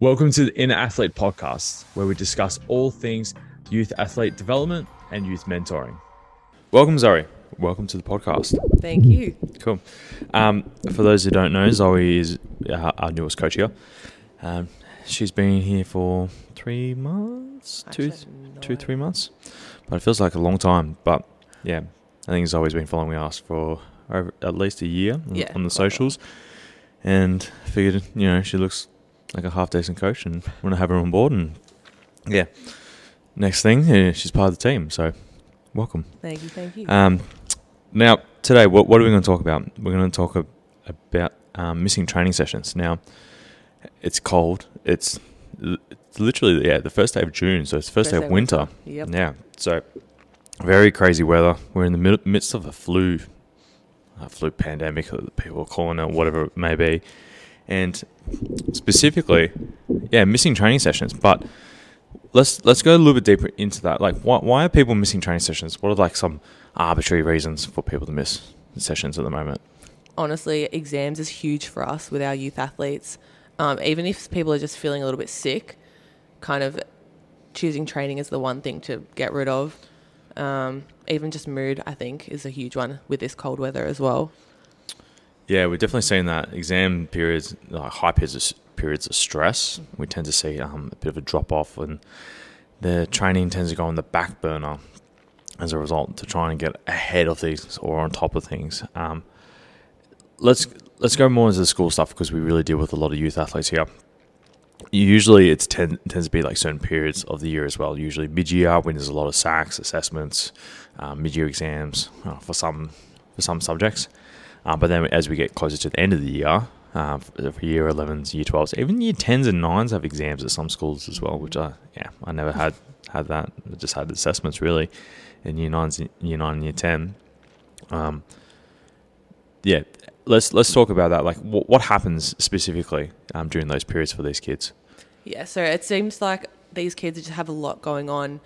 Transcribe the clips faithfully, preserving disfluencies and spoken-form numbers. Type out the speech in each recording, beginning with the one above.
Welcome to the Inner Athlete podcast, where we discuss all things youth athlete development and youth mentoring. Welcome, Zoe. Welcome to the podcast. Thank you. Cool. Um, for those who don't know, Zoe is our newest coach here. Um, she's been here for three months, Actually, two, no. two, three months, but it feels like a long time. But yeah, I think Zoe's been following us for over, at least a year yeah, on the socials, well. and figured you know she looks like a half decent coach, and want to have her on board. And yeah, next thing, yeah, she's part of the team. So, welcome. Thank you, thank you. Um, now today, what what are we going to talk about? We're going to talk ab- about um, missing training sessions. Now, it's cold. It's, it's literally yeah the first day of June, so it's the first, first day of winter. winter. Yep. Yeah. So, very crazy weather. We're in the midst of a flu, a flu pandemic that people are calling it, whatever it may be. And specifically, yeah, missing training sessions. But let's let's go a little bit deeper into that. Like, why why are people missing training sessions? What are like some arbitrary reasons for people to miss sessions at the moment? Honestly, exams is huge for us with our youth athletes. Um, even if people are just feeling a little bit sick, kind of choosing training is the one thing to get rid of. Um, even just mood, I think, is a huge one with this cold weather as well. Yeah, we're definitely seeing that. Exam periods, like high periods of, periods of stress, we tend to see um, a bit of a drop-off, and the training tends to go on the back burner as a result to try and get ahead of things or on top of things. Um, let's let's go more into the school stuff because we really deal with a lot of youth athletes here. Usually it tend, tends to be like certain periods of the year as well. Usually mid-year when there's a lot of S A Cs, assessments, um, mid-year exams uh, for some for some subjects. Um, but then as we get closer to the end of the year, uh, for year elevens, year twelves, even year tens and nines have exams at some schools as well, which I, yeah, I never had, had that. I just had assessments really in year nines, year nine and year ten. Um, yeah, let's, let's talk about that. Like w- what happens specifically um, during those periods for these kids? Yeah, so it seems like these kids just have a lot going on,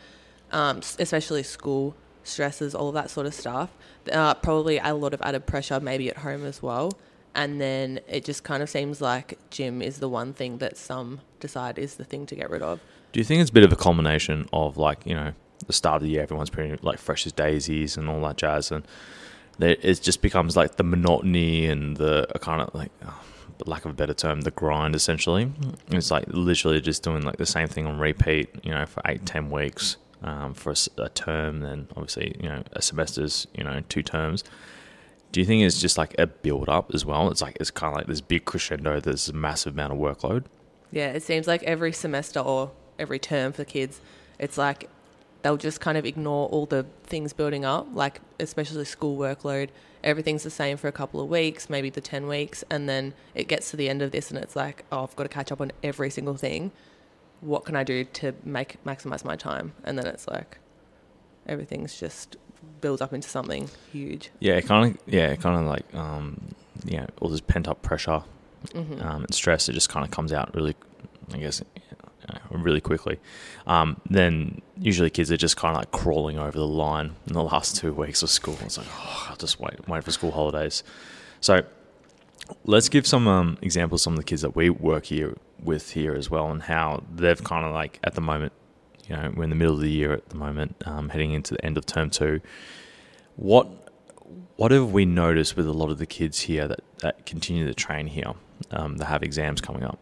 um, especially school. Stresses, all of that sort of stuff, uh, probably a lot of added pressure maybe at home as well, and then it just kind of seems like gym is the one thing that some decide is the thing to get rid of. Do you think it's a bit of a combination of like, you know, the start of the year everyone's pretty like fresh as daisies and all that jazz, and it just becomes like the monotony and the kind of like, oh, for lack of a better term, the grind essentially. Mm-hmm. It's like literally just doing like the same thing on repeat, you know, for eight, ten weeks. Um, for a, a term, then obviously, you know, a semester's, you know, two terms. Do you think it's just like a build up as well? It's like, it's kind of like this big crescendo, there's a massive amount of workload. Yeah, it seems like every semester or every term for kids, it's like they'll just kind of ignore all the things building up, like especially school workload. Everything's the same for a couple of weeks, maybe the ten weeks, and then it gets to the end of this and it's like, oh, I've got to catch up on every single thing. What can I do to make maximize my time? And then it's like everything's just builds up into something huge. Yeah, it kind of yeah, it kind of like um, yeah, all this pent up pressure mm-hmm. um, and stress. It just kind of comes out really, I guess, really quickly. Um, then usually kids are just kind of like crawling over the line in the last two weeks of school. It's like, oh, I'll just wait, wait for school holidays. So let's give some um, examples. Some of the kids that we work here with here as well, and how they've kind of like at the moment, you know, we're in the middle of the year at the moment, um, heading into the end of term two. What what have we noticed with a lot of the kids here that, that continue to train here, um, that have exams coming up?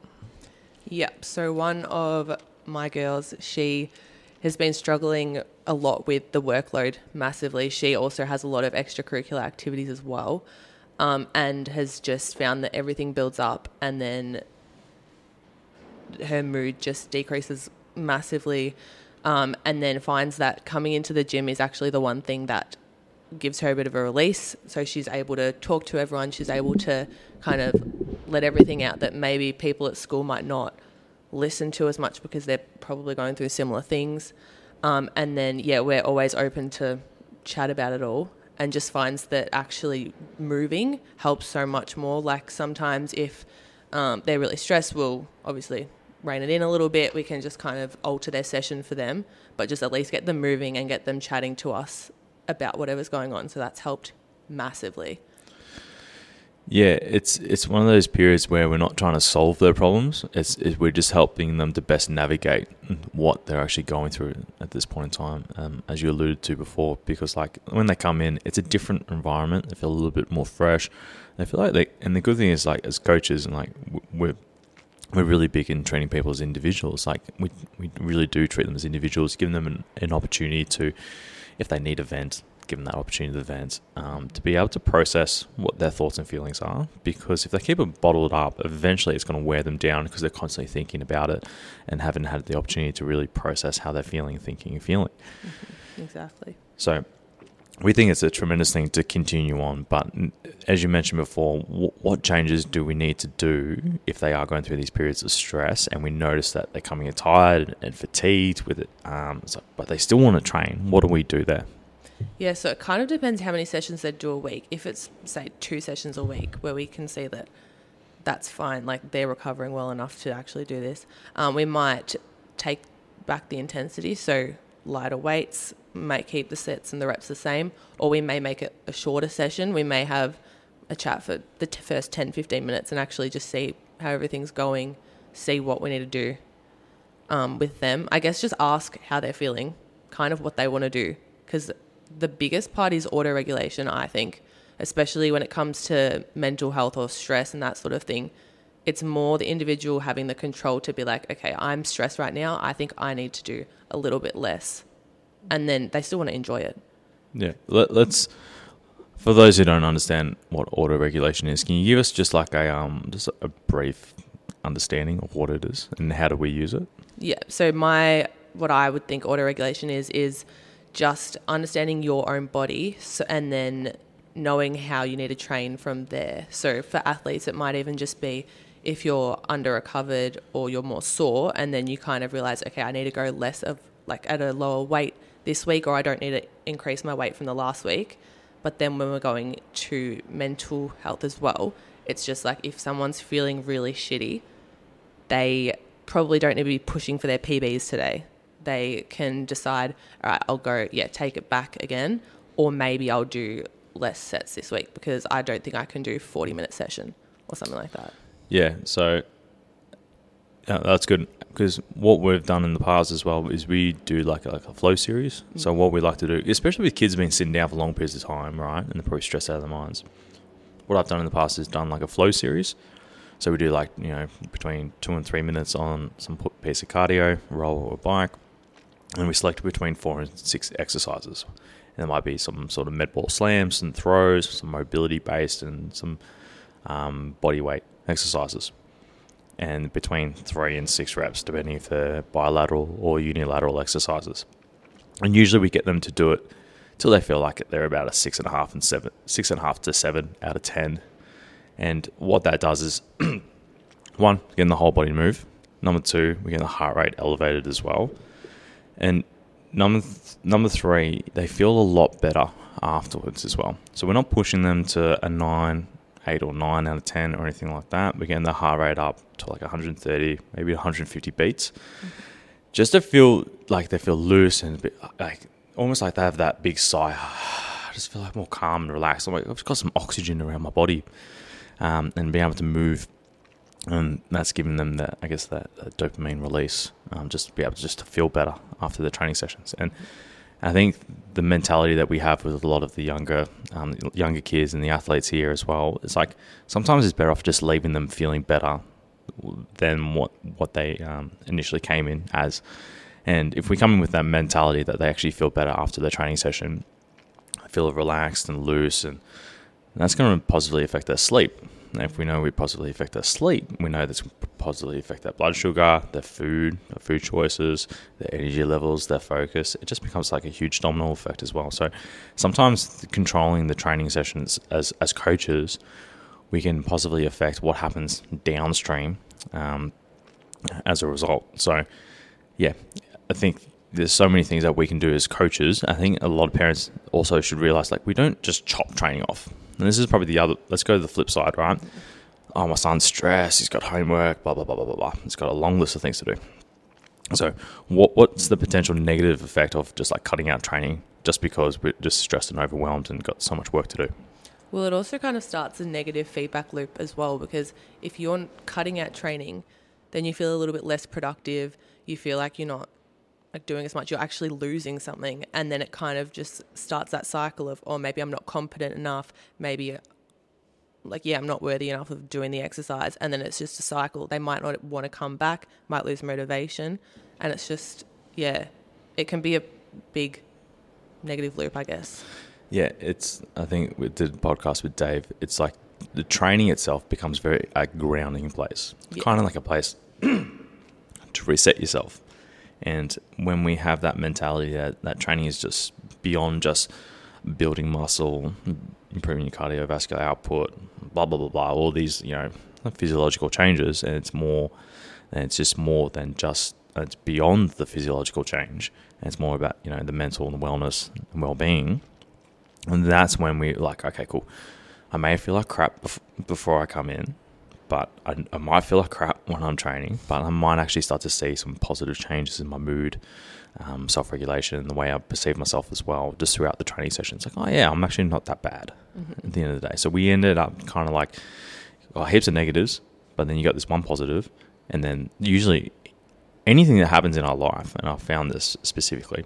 Yep. So one of my girls, she has been struggling a lot with the workload massively. She also has a lot of extracurricular activities as well. Um, and has just found that everything builds up and then her mood just decreases massively, um, and then finds that coming into the gym is actually the one thing that gives her a bit of a release. So she's able to talk to everyone. She's able to kind of let everything out that maybe people at school might not listen to as much because they're probably going through similar things. Um, and then, yeah, we're always open to chat about it all. And just finds that actually moving helps so much more. Like sometimes if um, they're really stressed, we'll obviously rein it in a little bit. We can just kind of alter their session for them, but just at least get them moving and get them chatting to us about whatever's going on. So that's helped massively. Yeah, it's it's one of those periods where we're not trying to solve their problems. It's, it's we're just helping them to best navigate what they're actually going through at this point in time, um, as you alluded to before. Because like when they come in, it's a different environment. They feel a little bit more fresh. They feel like they. And the good thing is, like, as coaches, and like we're we're really big in training people as individuals. Like we we really do treat them as individuals, giving them an, an opportunity to, if they need a vent, given that opportunity to vent, um, to be able to process what their thoughts and feelings are, because if they keep it bottled up, eventually it's going to wear them down because they're constantly thinking about it and haven't had the opportunity to really process how they're feeling, thinking and feeling. Mm-hmm. Exactly. So we think it's a tremendous thing to continue on, but as you mentioned before, w- what changes do we need to do if they are going through these periods of stress and we notice that they're coming in tired and fatigued with it, um, so, but they still want to train? What do we do there? Yeah, so it kind of depends how many sessions they do a week. If it's, say, two sessions a week where we can see that that's fine, like they're recovering well enough to actually do this, um, we might take back the intensity, so lighter weights, might keep the sets and the reps the same, or we may make it a shorter session. We may have a chat for the t- first ten, fifteen minutes and actually just see how everything's going, see what we need to do um, with them. I guess just ask how they're feeling, kind of what they want to do, because the biggest part is auto-regulation, I think, especially when it comes to mental health or stress and that sort of thing. It's more the individual having the control to be like, okay, I'm stressed right now. I think I need to do a little bit less. And then they still want to enjoy it. Yeah. Let, let's, for those who don't understand what auto-regulation is, can you give us just like a, um, just a brief understanding of what it is and how do we use it? Yeah. So my, what I would think auto-regulation is, is, just understanding your own body, so, and then knowing how you need to train from there. So for athletes, it might even just be if you're under-recovered or you're more sore, and then you kind of realise, okay, I need to go less of like at a lower weight this week, or I don't need to increase my weight from the last week. But then when we're going to mental health as well, it's just like if someone's feeling really shitty, they probably don't need to be pushing for their P Bs today. They can decide, all right, I'll go, yeah, take it back again, or maybe I'll do less sets this week because I don't think I can do forty-minute session or something like that. Yeah, so uh, that's good, because what we've done in the past as well is we do like a, like a flow series. Mm-hmm. So what we like to do, especially with kids being sitting down for long periods of time, right, and they're probably stressed out of their minds, what I've done in the past is done like a flow series. So we do like, you know, between two and three minutes on some piece of cardio, roll or bike, and we select between four and six exercises. And there might be some sort of med ball slams and throws, some mobility-based and some um, body weight exercises. And between three and six reps, depending if they're bilateral or unilateral exercises. And usually we get them to do it till they feel like it. They're about a six and a half and seven, six and a half to seven out of ten. And what that does is, one, getting the whole body to move. Number two, we're getting the heart rate elevated as well. And number th- number three, they feel a lot better afterwards as well. So we're not pushing them to a nine, eight or nine out of ten or anything like that. We're getting the heart rate up to like one hundred thirty, maybe one hundred fifty beats. Mm-hmm. Just to feel like they feel loose and a bit like almost like they have that big sigh. I just feel like more calm and relaxed. I'm like, I've just got some oxygen around my body, um, and being able to move. And that's giving them that, I guess, that, that dopamine release, um, just to be able to just to feel better after the training sessions. And I think the mentality that we have with a lot of the younger, um, younger kids and the athletes here as well, it's like sometimes it's better off just leaving them feeling better than what what they um, initially came in as. And if we come in with that mentality that they actually feel better after their training session, feel relaxed and loose, and that's going to positively affect their sleep. If we know we positively affect their sleep, we know this will positively affect their blood sugar, their food, their food choices, their energy levels, their focus. It just becomes like a huge domino effect as well. So sometimes controlling the training sessions as, as coaches, we can positively affect what happens downstream um, as a result. So yeah, I think there's so many things that we can do as coaches. I think a lot of parents also should realize, like, we don't just chop training off. And this is probably the other, let's go to the flip side, right? Oh, my son's stressed, he's got homework, blah, blah, blah, blah, blah, blah. He's got a long list of things to do. So what what's the potential negative effect of just like cutting out training just because we're just stressed and overwhelmed and got so much work to do? Well, it also kind of starts a negative feedback loop as well, because if you're cutting out training, then you feel a little bit less productive. You feel like you're not like doing as much. You're actually losing something. And then it kind of just starts that cycle of, oh, maybe I'm not competent enough. Maybe like, yeah, I'm not worthy enough of doing the exercise. And then it's just a cycle. They might not want to come back, might lose motivation. And it's just, yeah, it can be a big negative loop, I guess. Yeah, it's. I think we did a podcast with Dave. It's like the training itself becomes very a grounding place, yeah. Kind of like a place to reset yourself. And when we have that mentality that, that training is just beyond just building muscle, improving your cardiovascular output, blah blah blah blah, all these, you know, physiological changes, and it's more, and it's just more than just. It's beyond the physiological change, and it's more about, you know, the mental and the wellness and well-being. And that's when we like, okay, cool. I may feel like crap bef- before I come in, but I, I might feel like crap when I'm training, but I might actually start to see some positive changes in my mood, um, self-regulation, the way I perceive myself as well, just throughout the training session. It's like, oh yeah, I'm actually not that bad mm-hmm. at the end of the day. So we ended up kind of like, oh, heaps of negatives, but then you got this one positive, and then usually anything that happens in our life, and I found this specifically,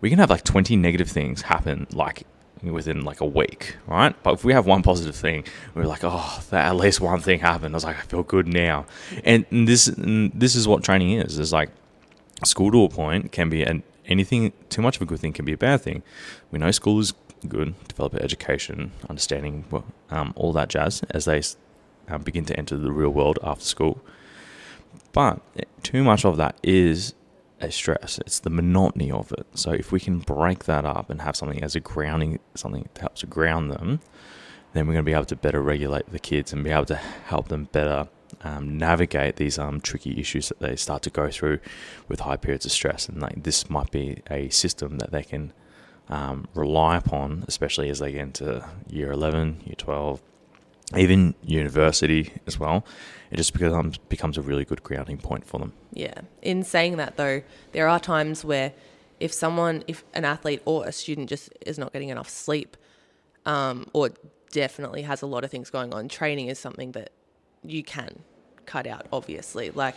we can have like twenty negative things happen like within like a week, right? But if we have one positive thing, we're like, oh, that at least one thing happened. I was like, I feel good now. And this this is what training is. It's like school to a point can be an anything, too much of a good thing can be a bad thing. We know school is good, develop education, understanding, um, all that jazz as they um, begin to enter the real world after school. But too much of that is a stress. It's the monotony of it. So if we can break that up and have something as a grounding, something that helps to ground them, then we're going to be able to better regulate the kids and be able to help them better um, navigate these um, tricky issues that they start to go through with high periods of stress. And like, this might be a system that they can um, rely upon, especially as they get into year eleven, year twelve, even university as well. It just becomes, becomes a really good grounding point for them. Yeah. In saying that though, there are times where if someone, if an athlete or a student just is not getting enough sleep, um, or definitely has a lot of things going on, training is something that you can cut out, obviously. Like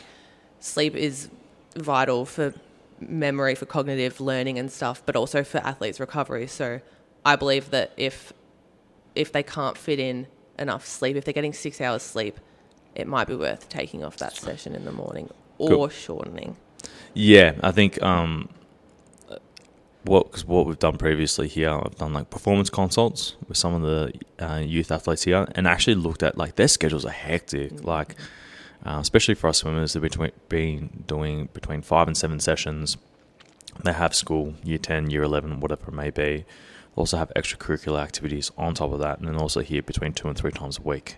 sleep is vital for memory, for cognitive learning and stuff, but also for athletes' recovery. So I believe that if if they can't fit in enough sleep, if they're getting six hours sleep, it might be worth taking off that session in the morning or cool. shortening. Yeah, I think um, what cause what we've done previously here, I've done like performance consults with some of the uh, youth athletes here, and actually looked at like their schedules are hectic. Mm-hmm. Like uh, especially for our swimmers, they've between been doing between five and seven sessions. They have school, year ten, year eleven, whatever it may be. Also have extracurricular activities on top of that, and then also here between two and three times a week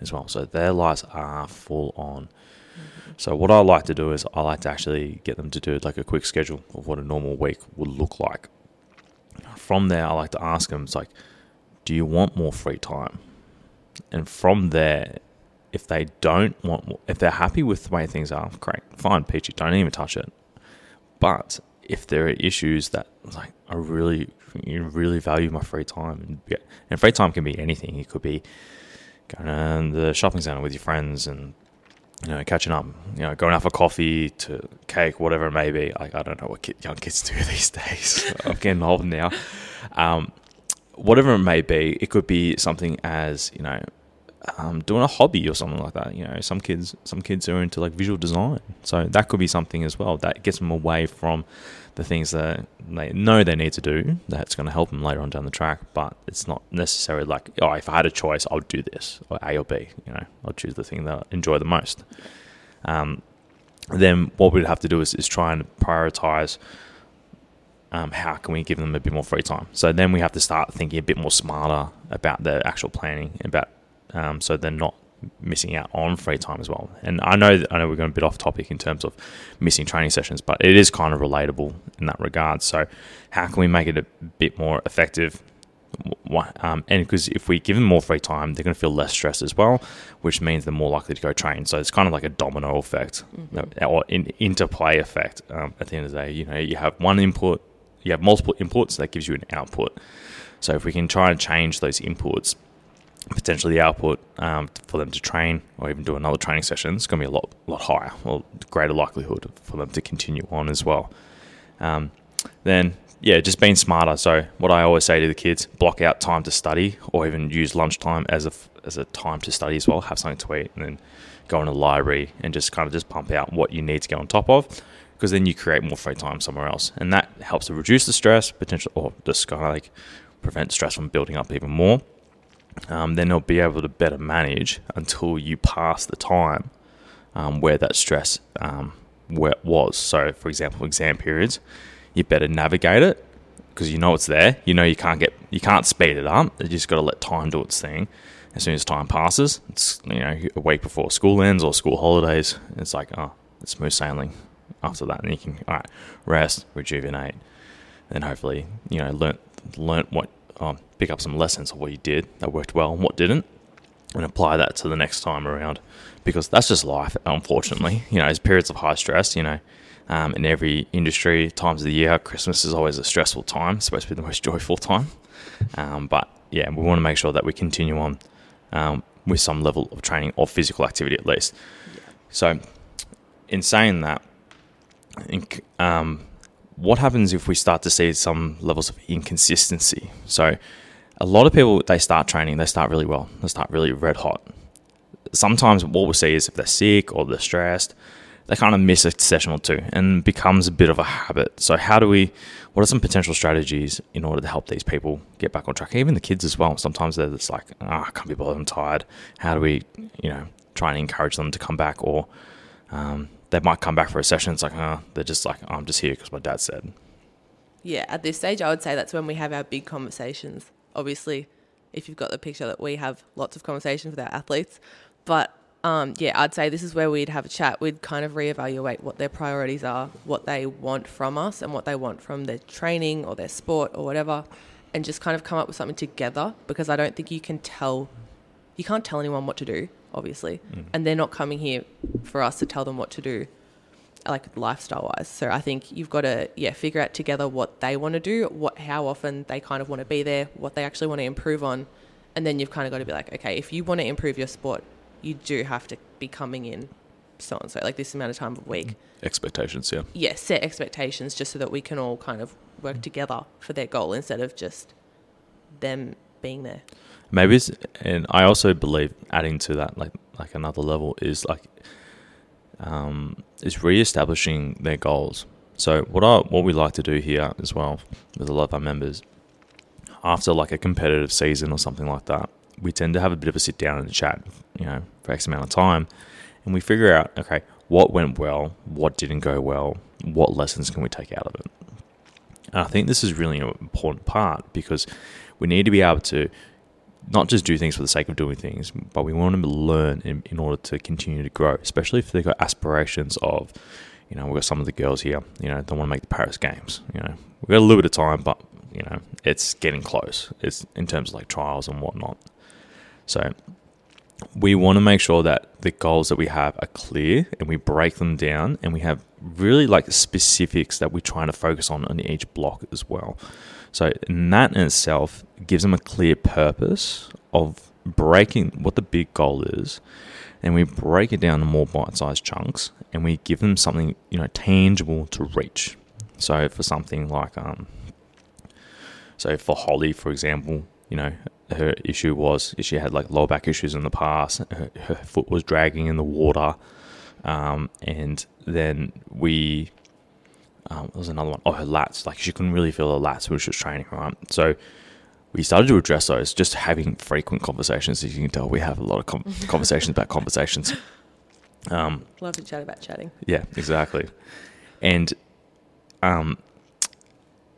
as well. So their lives are full on. Mm-hmm. So what I like to do is I like to actually get them to do like a quick schedule of what a normal week would look like. From there, I like to ask them, it's like, do you want more free time? And from there, if they don't want more, if they're happy with the way things are, great, fine, peachy, don't even touch it. But if there are issues that like I really, you really value my free time, and, and free time can be anything. It could be going to the shopping centre with your friends and, you know, catching up, you know, going out for coffee to cake, whatever it may be. Like, I don't know what kid, young kids do these days. I'm getting old now. Um, whatever it may be, it could be something as, you know, um, doing a hobby or something like that. You know, some kids, some kids are into like visual design. So that could be something as well that gets them away from the things that they know they need to do, that's going to help them later on down the track, but it's not necessarily like, oh, if I had a choice, I'll do this, or A or B, you know, I'll choose the thing that I enjoy the most. Um, then what we'd have to do is, is try and prioritize um, how can we give them a bit more free time. So then we have to start thinking a bit more smarter about the actual planning, about um, so they're not missing out on free time as well. And I know I know we're going a bit off topic in terms of missing training sessions, but it is kind of relatable in that regard. So how can we make it a bit more effective? Um, and because if we give them more free time, they're going to feel less stressed as well, which means they're more likely to go train. So it's kind of like a domino effect, mm-hmm. or an interplay effect. Um, at the end of the day, you know, you have one input, you have multiple inputs, that gives you an output. So if we can try and change those inputs potentially the output um, for them to train or even do another training session is going to be a lot lot higher, or greater likelihood for them to continue on as well. Um, then, yeah, just being smarter. So what I always say to the kids, block out time to study, or even use lunchtime as a, as a time to study as well. Have something to eat and then go in the library and just kind of just pump out what you need to get on top of, because then you create more free time somewhere else. And that helps to reduce the stress potential, or just kind of like prevent stress from building up even more. Um, then they'll be able to better manage until you pass the time um, where that stress um, where it was. So, for example, exam periods, you better navigate it because you know it's there. You know you can't get, you can't speed it up. You just got to let time do its thing. As soon as time passes, it's, you know, a week before school ends or school holidays, it's like, oh, it's smooth sailing after that. And you can, all right, rest, rejuvenate, and hopefully, you know, learn learn what. Um, pick up some lessons of what you did that worked well and what didn't, and apply that to the next time around, because that's just life, unfortunately. You know, it's periods of high stress, you know, um, in every industry, times of the year. Christmas is always a stressful time. It's supposed to be the most joyful time. Um, but yeah, we want to make sure that we continue on um, with some level of training or physical activity at least. Yeah. So in saying that, in, um, what happens if we start to see some levels of inconsistency? So a lot of people, they start training, they start really well, they start really red hot. Sometimes what we'll see is if they're sick or they're stressed, they kind of miss a session or two and it becomes a bit of a habit. So how do we, what are some potential strategies in order to help these people get back on track? Even the kids as well. Sometimes they're just like, ah, oh, I can't be bothered, I'm tired. How do we, you know, try and encourage them to come back? Or, um, they might come back for a session. It's like, huh, they're just like, oh, I'm just here because my dad said. Yeah, at this stage, I would say that's when we have our big conversations. Obviously, if you've got the picture that we have lots of conversations with our athletes. But um, yeah, I'd say this is where we'd have a chat. We'd kind of reevaluate what their priorities are, what they want from us and what they want from their training or their sport or whatever, and just kind of come up with something together, because I don't think you can tell, you can't tell anyone what to do, obviously, mm. and they're not coming here for us to tell them what to do, like lifestyle wise. So I think you've got to, yeah, figure out together what they want to do, what, how often they kind of want to be there, what they actually want to improve on. And then you've kind of got to be like, okay, if you want to improve your sport, you do have to be coming in so-and-so, like this amount of time a week. Expectations, yeah. Yeah, set expectations just so that we can all kind of work mm. together for their goal instead of just them being there. Maybe it's, and I also believe adding to that, like like another level is like, um, is reestablishing their goals. So what I what we like to do here as well with a lot of our members, after like a competitive season or something like that, we tend to have a bit of a sit down and chat, you know, for X amount of time, and we figure out, okay, what went well, what didn't go well, what lessons can we take out of it. And I think this is really an important part, because we need to be able to not just do things for the sake of doing things, but we want them to learn in, in order to continue to grow, especially if they've got aspirations of, you know, we've got some of the girls here, you know, don't want to make the Paris Games, you know. We've got a little bit of time, but, you know, it's getting close. It's in terms of like trials and whatnot. So we want to make sure that the goals that we have are clear and we break them down, and we have really like specifics that we're trying to focus on on each block as well. So and that in itself gives them a clear purpose of breaking what the big goal is, and we break it down to more bite-sized chunks, and we give them something, you know, tangible to reach. So for something like, um, so for Holly, for example, you know, her issue was she had like lower back issues in the past. Her, her foot was dragging in the water, um, and then we. Um, there was another one. Oh, her lats. Like she couldn't really feel her lats when she was training, right? So we started to address those, just having frequent conversations. As you can tell, we have a lot of com- conversations about conversations. Um, Love to chat about chatting. Yeah, exactly. And um,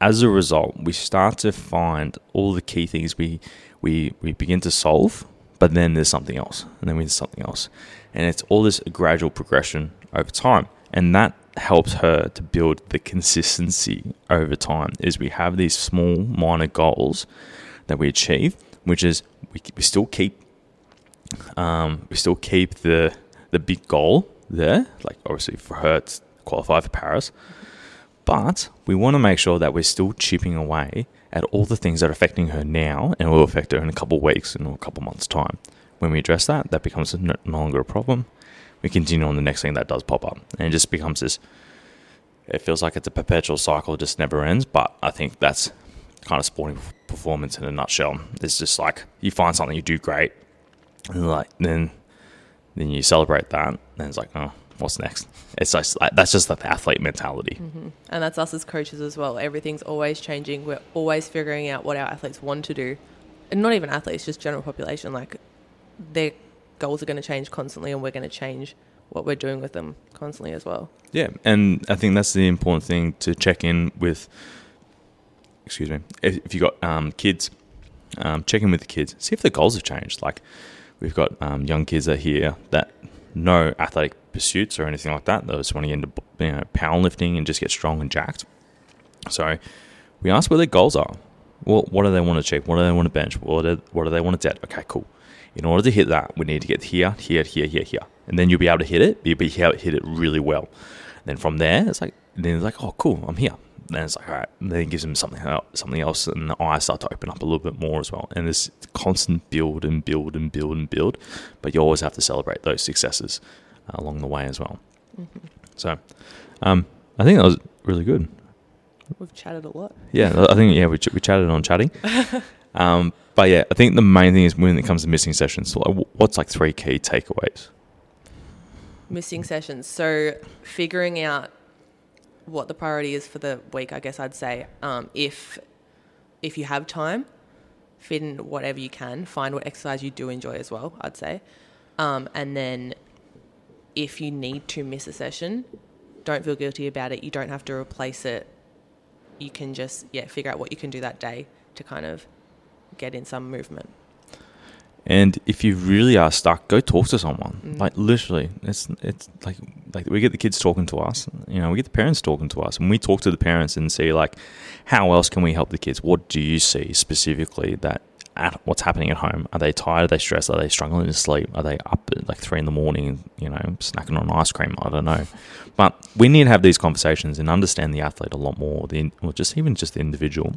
as a result, we start to find all the key things we we we begin to solve, but then there's something else, and then there's something else. And it's all this gradual progression over time. And that helps her to build the consistency over time, is we have these small minor goals that we achieve, which is we, we still keep um, we still keep the the big goal there, like obviously for her to qualify for Paris, But we want to make sure that we're still chipping away at all the things that are affecting her now and will affect her in a couple of weeks and a couple of months' time. When we address that, that becomes no longer a problem. We continue on the next thing that does pop up. And it just becomes this, it feels like it's a perpetual cycle, it just never ends. But I think that's kind of sporting performance in a nutshell. It's just like you find something you do great, and like then then you celebrate that, and it's like, oh, what's next? It's just like, that's just the athlete mentality. Mm-hmm. And that's us as coaches as well. Everything's always changing. We're always figuring out what our athletes want to do. And not even athletes, just general population. Like their goals are going to change constantly, and we're going to change what we're doing with them constantly as well. Yeah. And I think that's the important thing to check in with, excuse me, if, if you've got um, kids, um, check in with the kids. See if the goals have changed. Like we've got um, young kids that are here that no athletic pursuits or anything like that. They just want to get into you know, powerlifting and just get strong and jacked. So we ask where their goals are. Well, what do they want to achieve? What do they want to bench? What do, what do they want to dead? Okay, cool. In order to hit that, we need to get here, here, here, here, here. And then you'll be able to hit it. You'll be able to hit it really well. And then from there, it's like, then it's like, oh, cool, I'm here. And then it's like, all right. And then it gives them something else, something else, and the eyes start to open up a little bit more as well. And this constant build and build and build and build. But you always have to celebrate those successes along the way as well. Mm-hmm. So um, I think that was really good. We've chatted a lot. Yeah, I think, yeah, we ch- we chatted on chatting. um, but yeah, I think the main thing is when it comes to missing sessions, so like, what's like three key takeaways? Missing sessions. So figuring out what the priority is for the week, I guess I'd say. Um, if if you have time, fit in whatever you can. Find what exercise you do enjoy as well, I'd say. Um, and then if you need to miss a session, don't feel guilty about it. You don't have to replace it. You can just, yeah, figure out what you can do that day to kind of get in some movement. And if you really are stuck, go talk to someone. Mm. Like literally, it's it's like like we get the kids talking to us, you know, we get the parents talking to us, and we talk to the parents and see like, how else can we help the kids? What do you see specifically that at what's happening at home? Are they tired? Are they stressed? Are they struggling to sleep? Are they up at like three in the morning, you know, snacking on ice cream? I don't know. But we need to have these conversations and understand the athlete a lot more, the, or just even just the individual.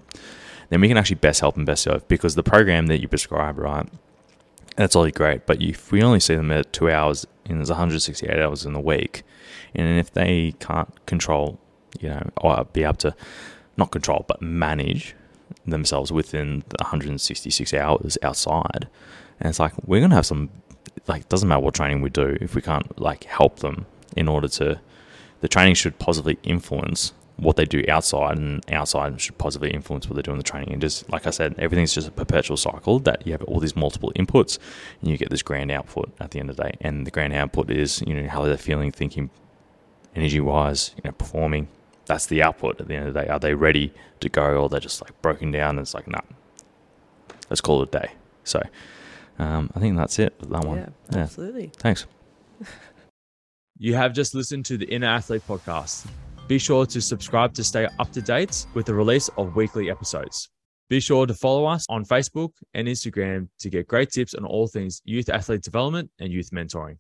Then we can actually best help and best serve, because the program that you prescribe, right, that's all great. But if we only see them at two hours and there's one hundred sixty-eight hours in the week, and if they can't control, you know, or be able to not control, but manage themselves within the one hundred sixty-six hours outside, and it's like, we're gonna have some, like, doesn't matter what training we do if we can't like help them in order to, the training should positively influence what they do outside, and outside should positively influence what they do in the training. And just like I said, everything's just a perpetual cycle that you have all these multiple inputs and you get this grand output at the end of the day. And the grand output is, you know, how they're feeling, thinking, energy wise, you know, performing. That's the output at the end of the day. Are they ready to go, or they're just like broken down and it's like, nah, let's call it a day. So um, I think that's it for that one. Yeah, yeah. Absolutely. Thanks. You have just listened to the Inner Athlete podcast. Be sure to subscribe to stay up to date with the release of weekly episodes. Be sure to follow us on Facebook and Instagram to get great tips on all things youth athlete development and youth mentoring.